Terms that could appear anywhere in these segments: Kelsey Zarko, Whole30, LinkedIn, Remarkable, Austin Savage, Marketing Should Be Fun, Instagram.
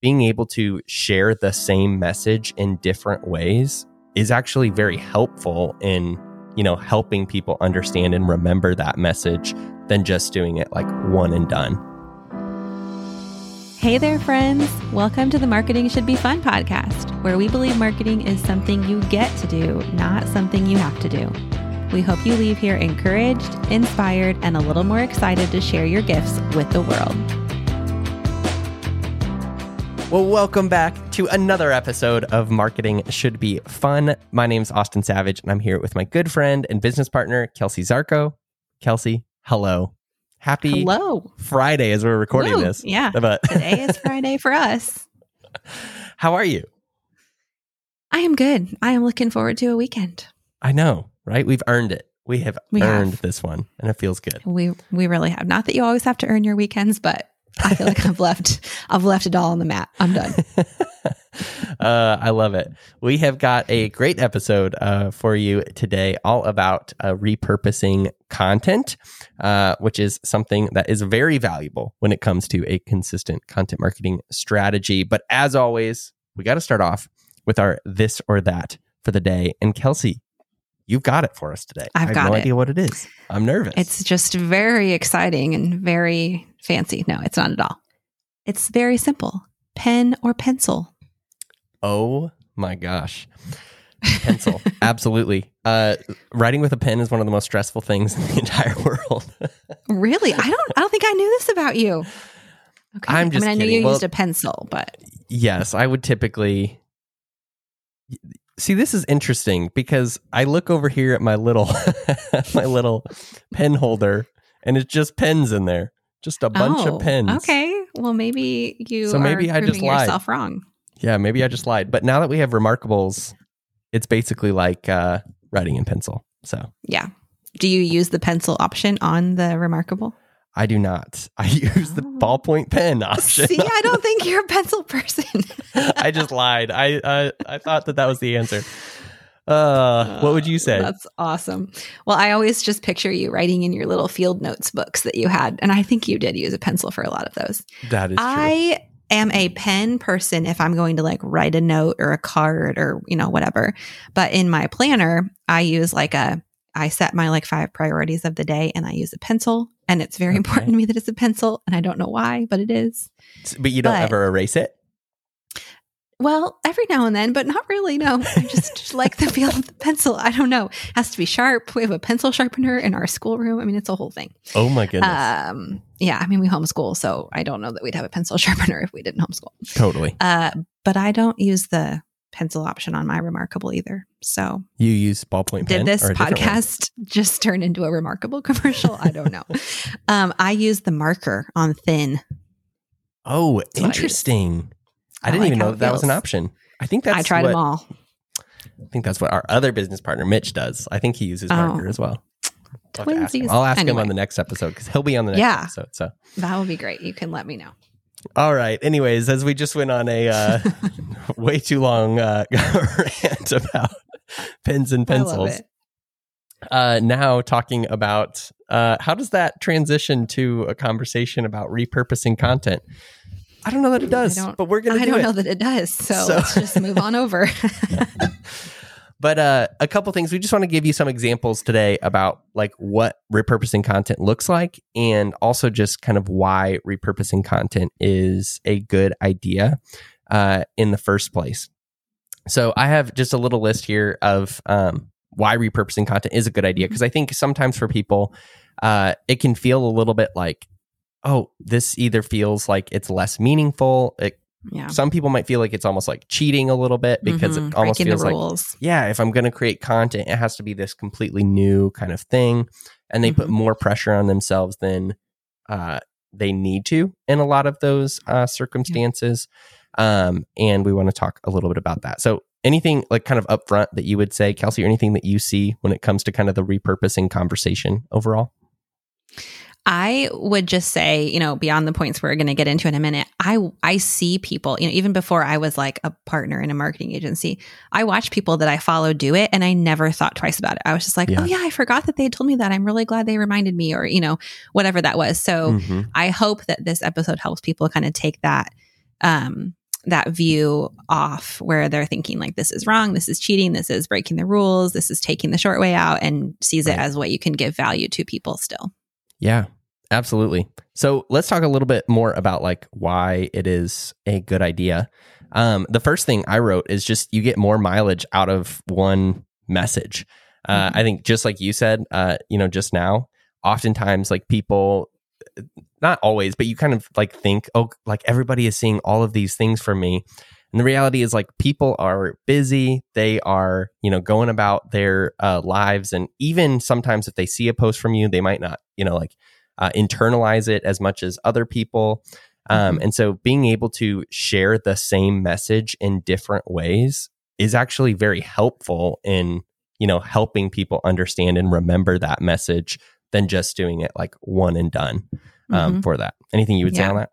being able to share the same message in different ways is actually very helpful in, you know, helping people understand and remember that message than just doing it like one and done. Hey there, friends. Welcome to the Marketing Should Be Fun podcast, where we believe marketing is something you get to do, not something you have to do. We hope you leave here encouraged, inspired, and a little more excited to share your gifts with the world. Well, welcome back to another episode of Marketing Should Be Fun. My name's Austin Savage, and I'm here with my good friend and business partner, Kelsey Zarko. Kelsey, hello. Hello. Friday as we're recording this. Yeah, but today is Friday for us. How are you? I am good. I am looking forward to a weekend. I know, right? We've earned it. We have earned this one, and it feels good. We really have. Not that you always have to earn your weekends, but I feel like I've left it all on the mat. I'm done. I love it. We have got a great episode for you today, all about repurposing content, which is something that is very valuable when it comes to a consistent content marketing strategy. But as always, we got to start off with our this or that for the day. And Kelsey, you've got it for us today. I have no idea what it is. I'm nervous. It's just very exciting and very fancy. No, it's not at all. It's very simple. Pen or pencil? Oh my gosh. Pencil. Absolutely. Writing with a pen is one of the most stressful things in the entire world. Really? I don't think I knew this about you. Okay. I knew you used a pencil, but yes, I would typically see. This is interesting because I look over here at my little my pen holder and it's just pens in there. Just a bunch of pens. Okay. Well, maybe are proving yourself wrong. Yeah, maybe I just lied. But now that we have Remarkables, it's basically like writing in pencil. So yeah. Do you use the pencil option on the Remarkable? I do not. I use the ballpoint pen option. See, I don't think you're a pencil person. I just lied. I thought that was the answer. What would you say? That's awesome. Well, I always just picture you writing in your little field notes books that you had. And I think you did use a pencil for a lot of those. That is true. I am a pen person if I'm going to like write a note or a card or, you know, whatever. But in my planner, I use I set my like 5 priorities of the day and I use a pencil, and it's very important to me that it's a pencil, and I don't know why, but it is. But you don't ever erase it? Well, every now and then, but not really. No, I just like the feel of the pencil. I don't know. It has to be sharp. We have a pencil sharpener in our schoolroom. I mean, it's a whole thing. Oh my goodness. Yeah. I mean, we homeschool, so I don't know that we'd have a pencil sharpener if we didn't homeschool. Totally. But I don't use the pencil option on my Remarkable either. So you use ballpoint pen? Did this podcast just turn into a Remarkable commercial? I don't know. I use the marker on thin. Oh, interesting. I didn't even know that was an option. I tried them all. I think that's what our other business partner, Mitch, does. I think he uses marker as well. I'll ask him on the next episode because he'll be on the next episode. So that will be great. You can let me know. All right. Anyways, as we just went on a way too long rant about pens and pencils, now talking about how does that transition to a conversation about repurposing content? I don't know that it does, but we're going to do it. I don't know that it does, so let's just move on over. But a couple things. We just want to give you some examples today about like what repurposing content looks like, and also just kind of why repurposing content is a good idea in the first place. So I have just a little list here of why repurposing content is a good idea, because I think sometimes for people, it can feel a little bit like, oh, this either feels like it's less meaningful. Some people might feel like it's almost like cheating a little bit because it almost feels like, if I'm going to create content, it has to be this completely new kind of thing. And they put more pressure on themselves than they need to in a lot of those circumstances. And we want to talk a little bit about that. So anything like kind of upfront that you would say, Kelsey, or anything that you see when it comes to kind of the repurposing conversation overall? I would just say, you know, beyond the points we're going to get into in a minute, I see people, you know, even before I was like a partner in a marketing agency, I watched people that I follow do it, and I never thought twice about it. I was just like, I forgot that they told me that. I'm really glad they reminded me, or, you know, whatever that was. So I hope that this episode helps people kind of take that that view off where they're thinking like, this is wrong, this is cheating, this is breaking the rules, this is taking the short way out, and sees it as what you can give value to people still. Yeah, absolutely. So let's talk a little bit more about like why it is a good idea. The first thing I wrote is just you get more mileage out of one message. I think just like you said, just now, oftentimes like people, not always, but you kind of like think, oh, like everybody is seeing all of these things from me. And the reality is like people are busy. They are, going about their lives. And even sometimes if they see a post from you, they might not, internalize it as much as other people. And so being able to share the same message in different ways is actually very helpful in, helping people understand and remember that message than just doing it like one and done. For that. Anything you would say on that?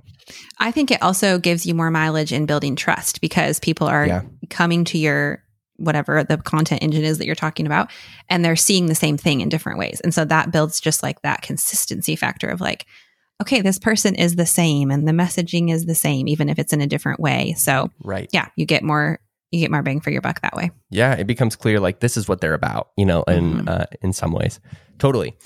I think it also gives you more mileage in building trust, because people are coming to your, whatever the content engine is that you're talking about, and they're seeing the same thing in different ways. And so that builds just like that consistency factor of like, okay, this person is the same and the messaging is the same, even if it's in a different way. So you get more bang for your buck that way. Yeah. It becomes clear, like this is what they're about, in some ways. Totally.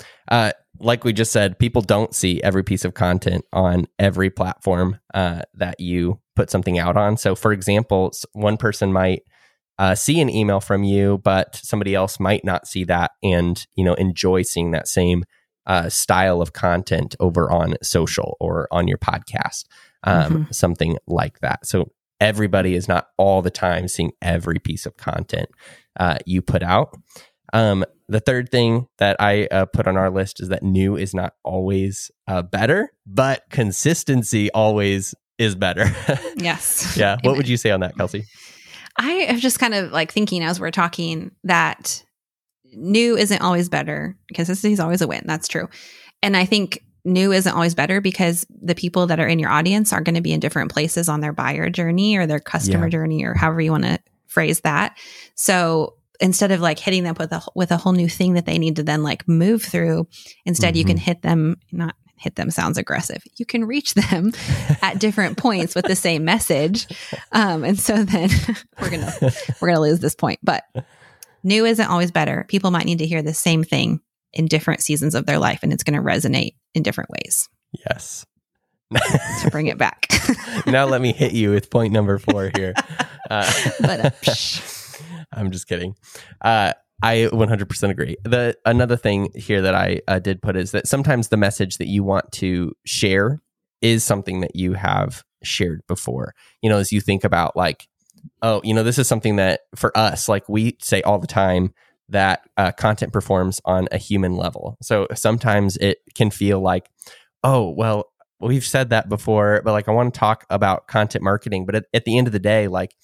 Like we just said, people don't see every piece of content on every platform that you put something out on. So for example, one person might see an email from you, but somebody else might not see that and, enjoy seeing that same style of content over on social or on your podcast, something like that. So everybody is not all the time seeing every piece of content you put out. The third thing that I put on our list is that new is not always better, but consistency always is better. Yes. Yeah. Amen. What would you say on that, Kelsey? I am just kind of like thinking as we're talking that new isn't always better. Consistency is always a win. That's true. And I think new isn't always better because the people that are in your audience are going to be in different places on their buyer journey or their customer journey, or however you want to phrase that. So instead of like hitting them with a whole new thing that they need to then like move through, instead you can hit them, not hit them sounds aggressive. You can reach them at different points with the same message. And so then we're going to lose this point, but new isn't always better. People might need to hear the same thing in different seasons of their life, and it's going to resonate in different ways. Yes. To bring it back. Now let me hit you with point number 4 here. I'm just kidding. I 100% agree. Another thing here that I did put is that sometimes the message that you want to share is something that you have shared before. As you think about like, oh, this is something that for us, like we say all the time that content performs on a human level. So sometimes it can feel like, oh, well, we've said that before, but like I want to talk about content marketing. But at the end of the day, like,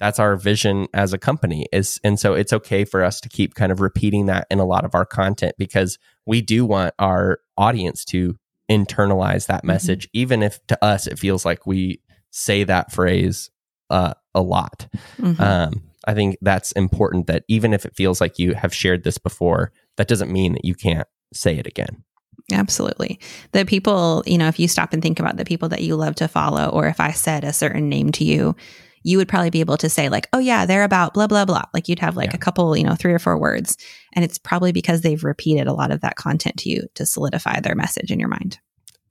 that's our vision as a company is. And so it's okay for us to keep kind of repeating that in a lot of our content, because we do want our audience to internalize that message, even if to us, it feels like we say that phrase a lot. I think that's important, that even if it feels like you have shared this before, that doesn't mean that you can't say it again. Absolutely. The people, if you stop and think about the people that you love to follow, or if I said a certain name to you, you would probably be able to say like, oh yeah, they're about blah, blah, blah. Like you'd have like a couple, 3 or 4 words. And it's probably because they've repeated a lot of that content to you to solidify their message in your mind.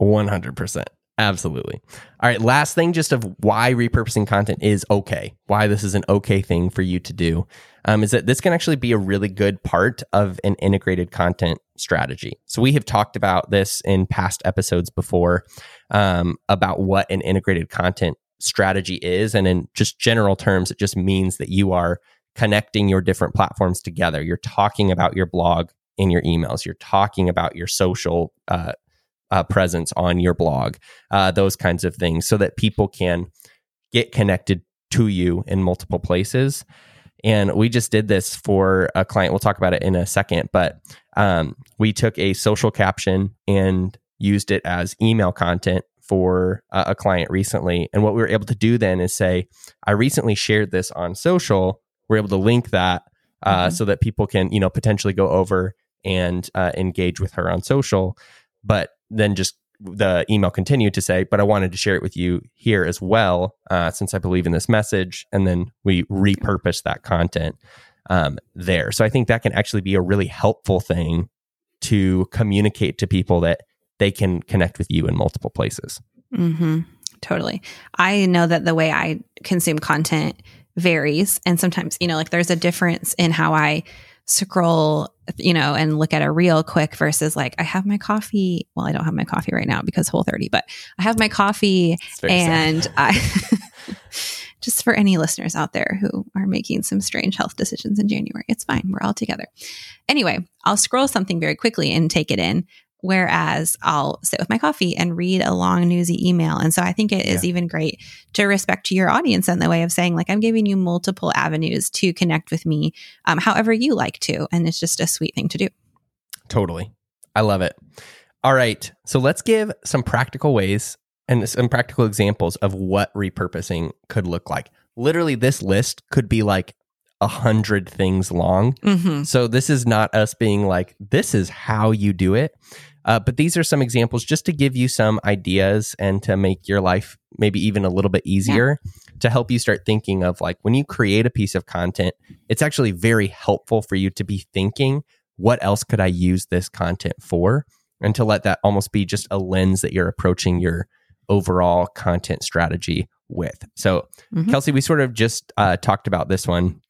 100%. Absolutely. All right. Last thing, just of why repurposing content is okay, why this is an okay thing for you to do, is that this can actually be a really good part of an integrated content strategy. So we have talked about this in past episodes before, about what an integrated content strategy is. And in just general terms, it just means that you are connecting your different platforms together. You're talking about your blog in your emails. You're talking about your social presence on your blog, those kinds of things, so that people can get connected to you in multiple places. And we just did this for a client. We'll talk about it in a second, but we took a social caption and used it as email content for a client recently. And what we were able to do then is say, I recently shared this on social. We're able to link that so that people can, potentially go over and engage with her on social, but then just the email continued to say, but I wanted to share it with you here as well, since I believe in this message. And then we repurpose that content there. So I think that can actually be a really helpful thing to communicate to people that they can connect with you in multiple places. Mm-hmm. Totally. I know that the way I consume content varies. And sometimes, you know, like there's a difference in how I scroll, you know, and look at a reel quick versus like I have my coffee. Well, I don't have my coffee right now because Whole30, but I have my coffee and sad. I just for any listeners out there who are making some strange health decisions in January, it's fine. We're all together. Anyway, I'll scroll something very quickly and take it in. Whereas I'll sit with my coffee and read a long newsy email. And so I think it is even great to respect your audience in the way of saying, like, I'm giving you multiple avenues to connect with me, however you like to. And it's just a sweet thing to do. Totally. I love it. All right. So let's give some practical ways and some practical examples of what repurposing could look like. Literally, this list could be like 100 things long. Mm-hmm. So this is not us being like, this is how you do it. But these are some examples just to give you some ideas and to make your life maybe even a little bit easier to help you start thinking of like when you create a piece of content, it's actually very helpful for you to be thinking, what else could I use this content for? And to let that almost be just a lens that you're approaching your overall content strategy with. So Kelsey, we sort of just talked about this one.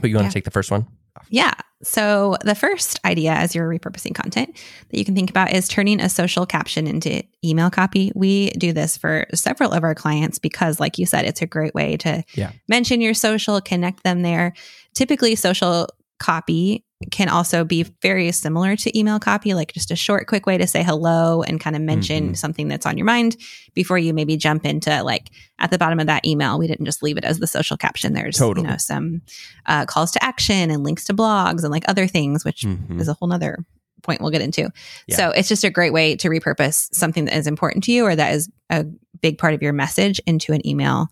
But you want to take the first one? Yeah. So the first idea as you're repurposing content that you can think about is turning a social caption into email copy. We do this for several of our clients because, like you said, it's a great way to mention your social, connect them there. Typically, social copy can also be very similar to email copy, like just a short, quick way to say hello and kind of mention something that's on your mind before you maybe jump into like at the bottom of that email. We didn't just leave it as the social caption. There's you know, some calls to action and links to blogs and like other things, which is a whole nother point we'll get into. So it's just a great way to repurpose something that is important to you or that is a big part of your message into an email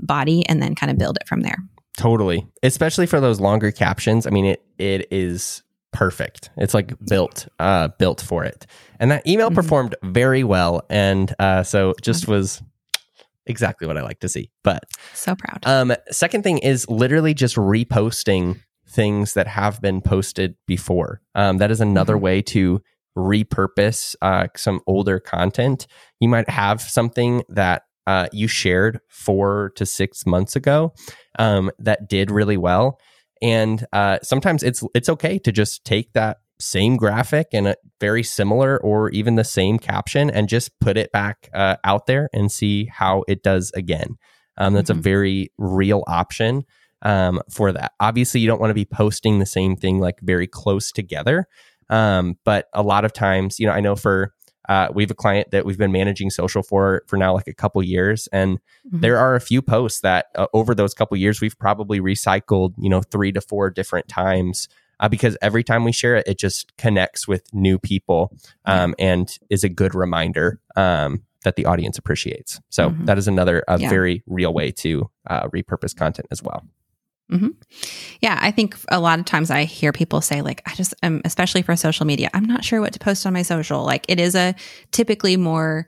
body and then kind of build it from there. Totally. Especially for those longer captions. I mean, it is perfect. It's like built for it. And that email performed very well. And so just was exactly what I like to see. But so proud. Second thing is literally just reposting things that have been posted before. That is another way to repurpose some older content. You might have something that you shared 4 to 6 months ago that did really well. And sometimes it's okay to just take that same graphic and a very similar or even the same caption and just put it back out there and see how it does again. That's a very real option for that. Obviously, you don't want to be posting the same thing like very close together. But a lot of times, you know, I know for we have a client that we've been managing social for now like a couple years. And there are a few posts that over those couple years, we've probably recycled, you know, 3 to 4 different times because every time we share it, it just connects with new people and is a good reminder that the audience appreciates. So that is another very real way to repurpose content as well. Yeah, I think a lot of times I hear people say like, I just am, especially for social media, I'm not sure what to post on my social. Like it is a typically more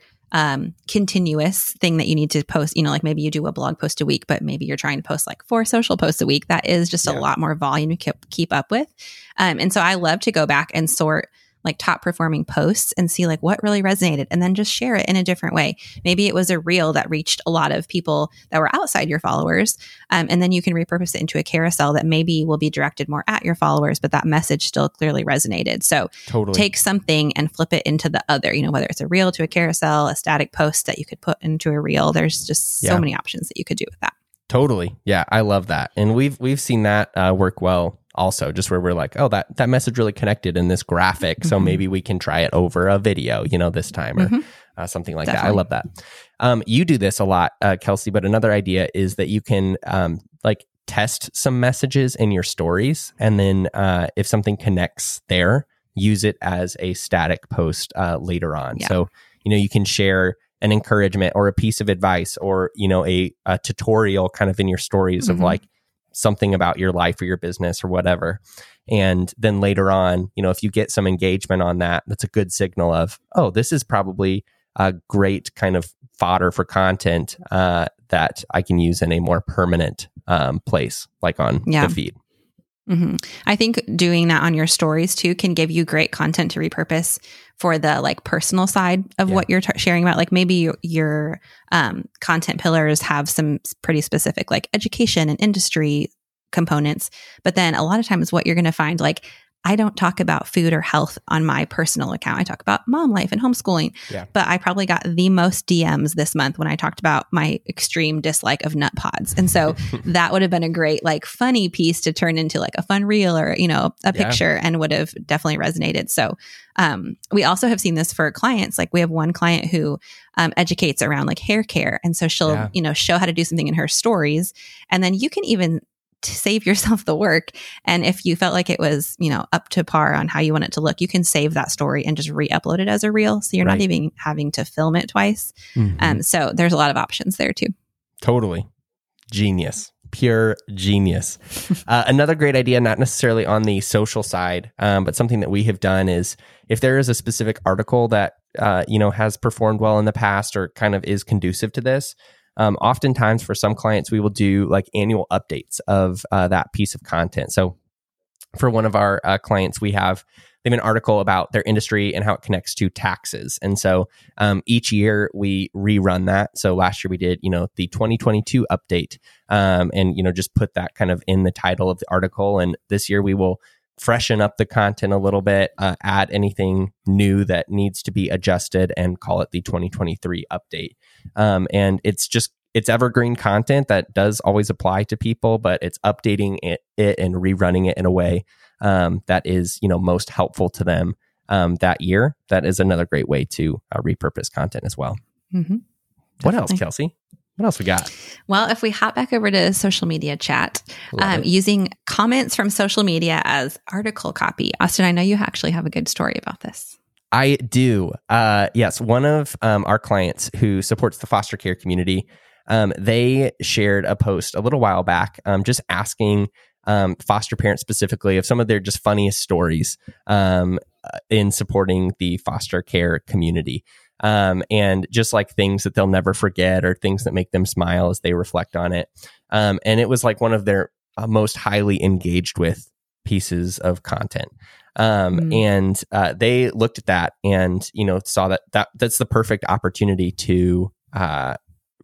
continuous thing that you need to post, you know, like maybe you do a blog post a week, but maybe you're trying to post like 4 social posts a week. That is just a lot more volume to keep up with. And so I love to go back and sort like top performing posts and see like what really resonated and then just share it in a different way. Maybe it was a reel that reached a lot of people that were outside your followers. And then you can repurpose it into a carousel that maybe will be directed more at your followers, but that message still clearly resonated. So take something and flip it into the other, you know, whether it's a reel to a carousel, a static post that you could put into a reel. There's just so many options that you could do with that. Totally. Yeah. I love that. And we've seen that work well. Also, just where we're like, oh, that message really connected in this graphic. So maybe we can try it over a video, you know, this time or something like that. I love that. You do this a lot, Kelsey, but another idea is that you can like test some messages in your stories. And then if something connects there, use it as a static post later on. Yeah. So, you know, you can share an encouragement or a piece of advice or, you know, a tutorial kind of in your stories of like, something about your life or your business or whatever. And then later on, you know, if you get some engagement on that, that's a good signal of, oh, this is probably a great kind of fodder for content that I can use in a more permanent place, like on the feed. Mm-hmm. I think doing that on your stories too can give you great content to repurpose for the like personal side of what you're sharing about. Like maybe your content pillars have some pretty specific like education and industry components, but then a lot of times what you're going to find, like, I don't talk about food or health on my personal account. I talk about mom life and homeschooling, but I probably got the most DMs this month when I talked about my extreme dislike of nut pods. And so that would have been a great, like, funny piece to turn into like a fun reel or, you know, a picture, and would have definitely resonated. So we also have seen this for clients. Like we have one client who educates around like hair care. And so she'll, you know, show how to do something in her stories. And then you can even to save yourself the work. And if you felt like it was, you know, up to par on how you want it to look, you can save that story and just re-upload it as a reel. So you're not even having to film it twice. So there's a lot of options there too. Totally. Genius. Pure genius. Another great idea, not necessarily on the social side, but something that we have done is if there is a specific article that, you know, has performed well in the past or kind of is conducive to this, oftentimes for some clients, we will do like annual updates of that piece of content. So for one of our clients, they have an article about their industry and how it connects to taxes. And so each year we rerun that. So last year we did, you know, the 2022 update and, you know, just put that kind of in the title of the article. And this year we will freshen up the content a little bit, add anything new that needs to be adjusted, and call it the 2023 update. And it's evergreen content that does always apply to people, but it's updating it and rerunning it in a way that is, you know, most helpful to them that year. That is another great way to repurpose content as well. Mm-hmm. What else, Kelsey? What else we got? Well, if we hop back over to social media chat, using comments from social media as article copy. Austin, I know you actually have a good story about this. I do. Yes. One of our clients who supports the foster care community, they shared a post a little while back just asking foster parents specifically of some of their just funniest stories in supporting the foster care community. And just like things that they'll never forget or things that make them smile as they reflect on it. And it was like one of their most highly engaged with pieces of content. And they looked at that and, you know, saw that's the perfect opportunity to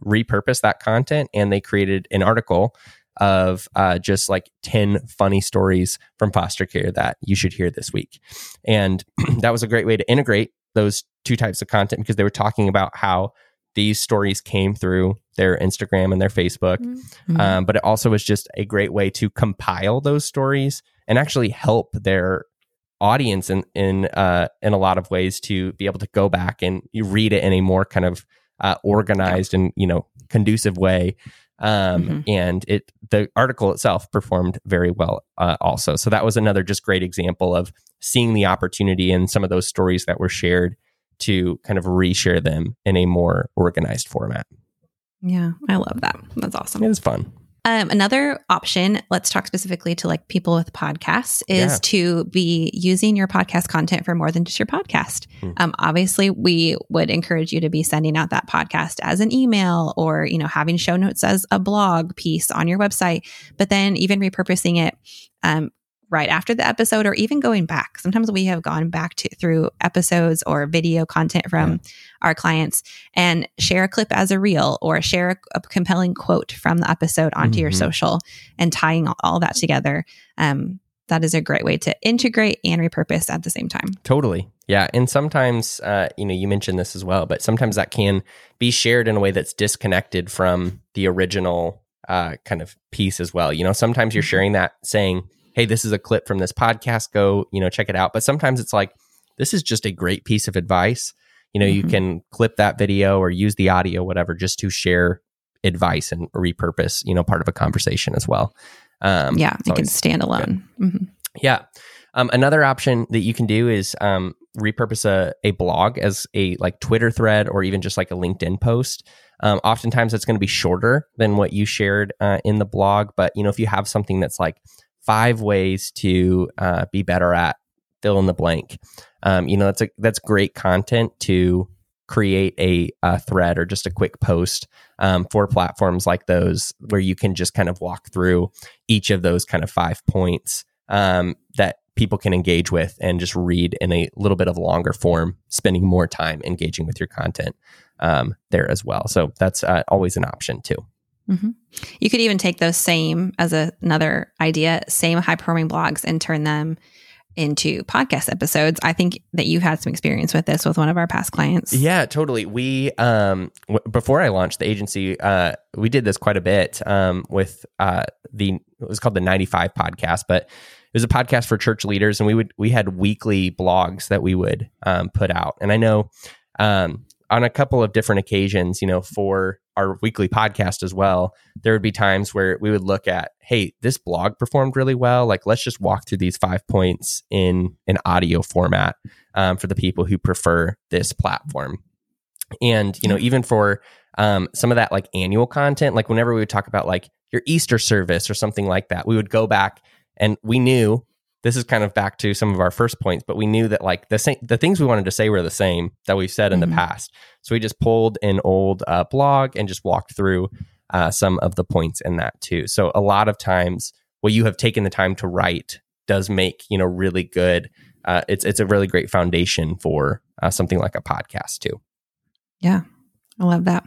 repurpose that content. And they created an article of just like 10 funny stories from foster care that you should hear this week. And that was a great way to integrate those two types of content, because they were talking about how these stories came through their Instagram and their Facebook. Mm-hmm. But it also was just a great way to compile those stories and actually help their audience in a lot of ways to be able to go back and you read it in a more kind of organized and, you know, conducive way. And the article itself performed very well also. So that was another just great example of seeing the opportunity in some of those stories that were shared to kind of reshare them in a more organized format. Yeah, I love that. That's awesome. It was fun. Another option, let's talk specifically to like people with podcasts, is to be using your podcast content for more than just your podcast. Obviously, we would encourage you to be sending out that podcast as an email or, you know, having show notes as a blog piece on your website, but then even repurposing it right after the episode or even going back. Sometimes we have gone back through episodes or video content from our clients and share a clip as a reel or share a compelling quote from the episode onto your social, and tying all that together. That is a great way to integrate and repurpose at the same time. Totally. Yeah. And sometimes, you know, you mentioned this as well, but sometimes that can be shared in a way that's disconnected from the original kind of piece as well. You know, sometimes you're sharing that saying, hey, this is a clip from this podcast, go, you know, check it out. But sometimes it's like, this is just a great piece of advice. You know, you can clip that video or use the audio, whatever, just to share advice and repurpose, you know, part of a conversation as well. It can stand alone. Yeah. Another option that you can do is repurpose a blog as a like Twitter thread or even just like a LinkedIn post. Oftentimes that's going to be shorter than what you shared in the blog. But, you know, if you have something that's like 5 ways to be better at fill in the blank. You know, that's great content to create a thread or just a quick post for platforms like those, where you can just kind of walk through each of those kind of 5 points that people can engage with and just read in a little bit of longer form, spending more time engaging with your content there as well. So that's always an option too. Mm-hmm. You could even take those same, as another idea, same high-performing blogs and turn them into podcast episodes. I think that you had some experience with this with one of our past clients. Yeah, totally. We, before I launched the agency, we did this quite a bit with it was called the 95 podcast, but it was a podcast for church leaders. And we had weekly blogs that we would put out. And I know on a couple of different occasions, for our weekly podcast as well, there would be times where we would look at, hey, this blog performed really well. Like, let's just walk through these 5 points in an audio format for the people who prefer this platform. And, even for some of that like annual content, like whenever we would talk about like your Easter service or something like that, we would go back and we knew, this is kind of back to some of our first points, but we knew that like the things we wanted to say were the same that we've said in the past. So we just pulled an old blog and just walked through some of the points in that too. So a lot of times what you have taken the time to write does make, really good. It's a really great foundation for something like a podcast too. Yeah, I love that.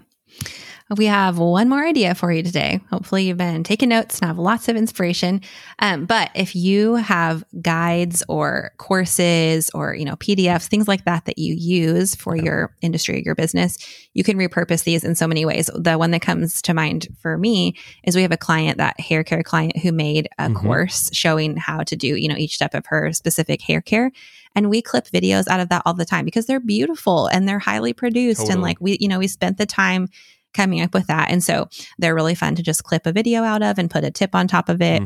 We have one more idea for you today. Hopefully you've been taking notes and have lots of inspiration. But if you have guides or courses or, PDFs, things like that you use for your industry or your business, you can repurpose these in so many ways. The one that comes to mind for me is we have a client, that hair care client, who made a course showing how to do, each step of her specific hair care. And we clip videos out of that all the time because they're beautiful and they're highly produced. Totally. And like we spent the time coming up with that. And so they're really fun to just clip a video out of and put a tip on top of it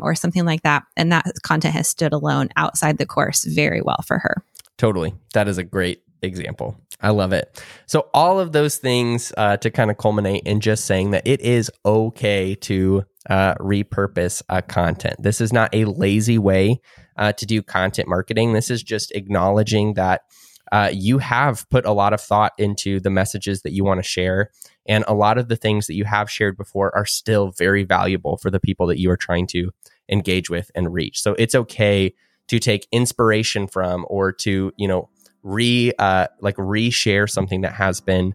or something like that. And that content has stood alone outside the course very well for her. Totally. That is a great example. I love it. So all of those things to kind of culminate in just saying that it is okay to repurpose content. This is not a lazy way to do content marketing. This is just acknowledging that you have put a lot of thought into the messages that you want to share. And a lot of the things that you have shared before are still very valuable for the people that you are trying to engage with and reach. So it's okay to take inspiration from, or to, reshare something that has been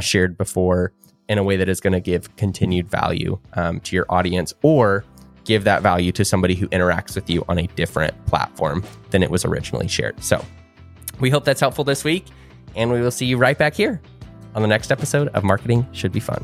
shared before in a way that is going to give continued value to your audience, or give that value to somebody who interacts with you on a different platform than it was originally shared. So we hope that's helpful this week, and we will see you right back here on the next episode of Marketing Should Be Fun.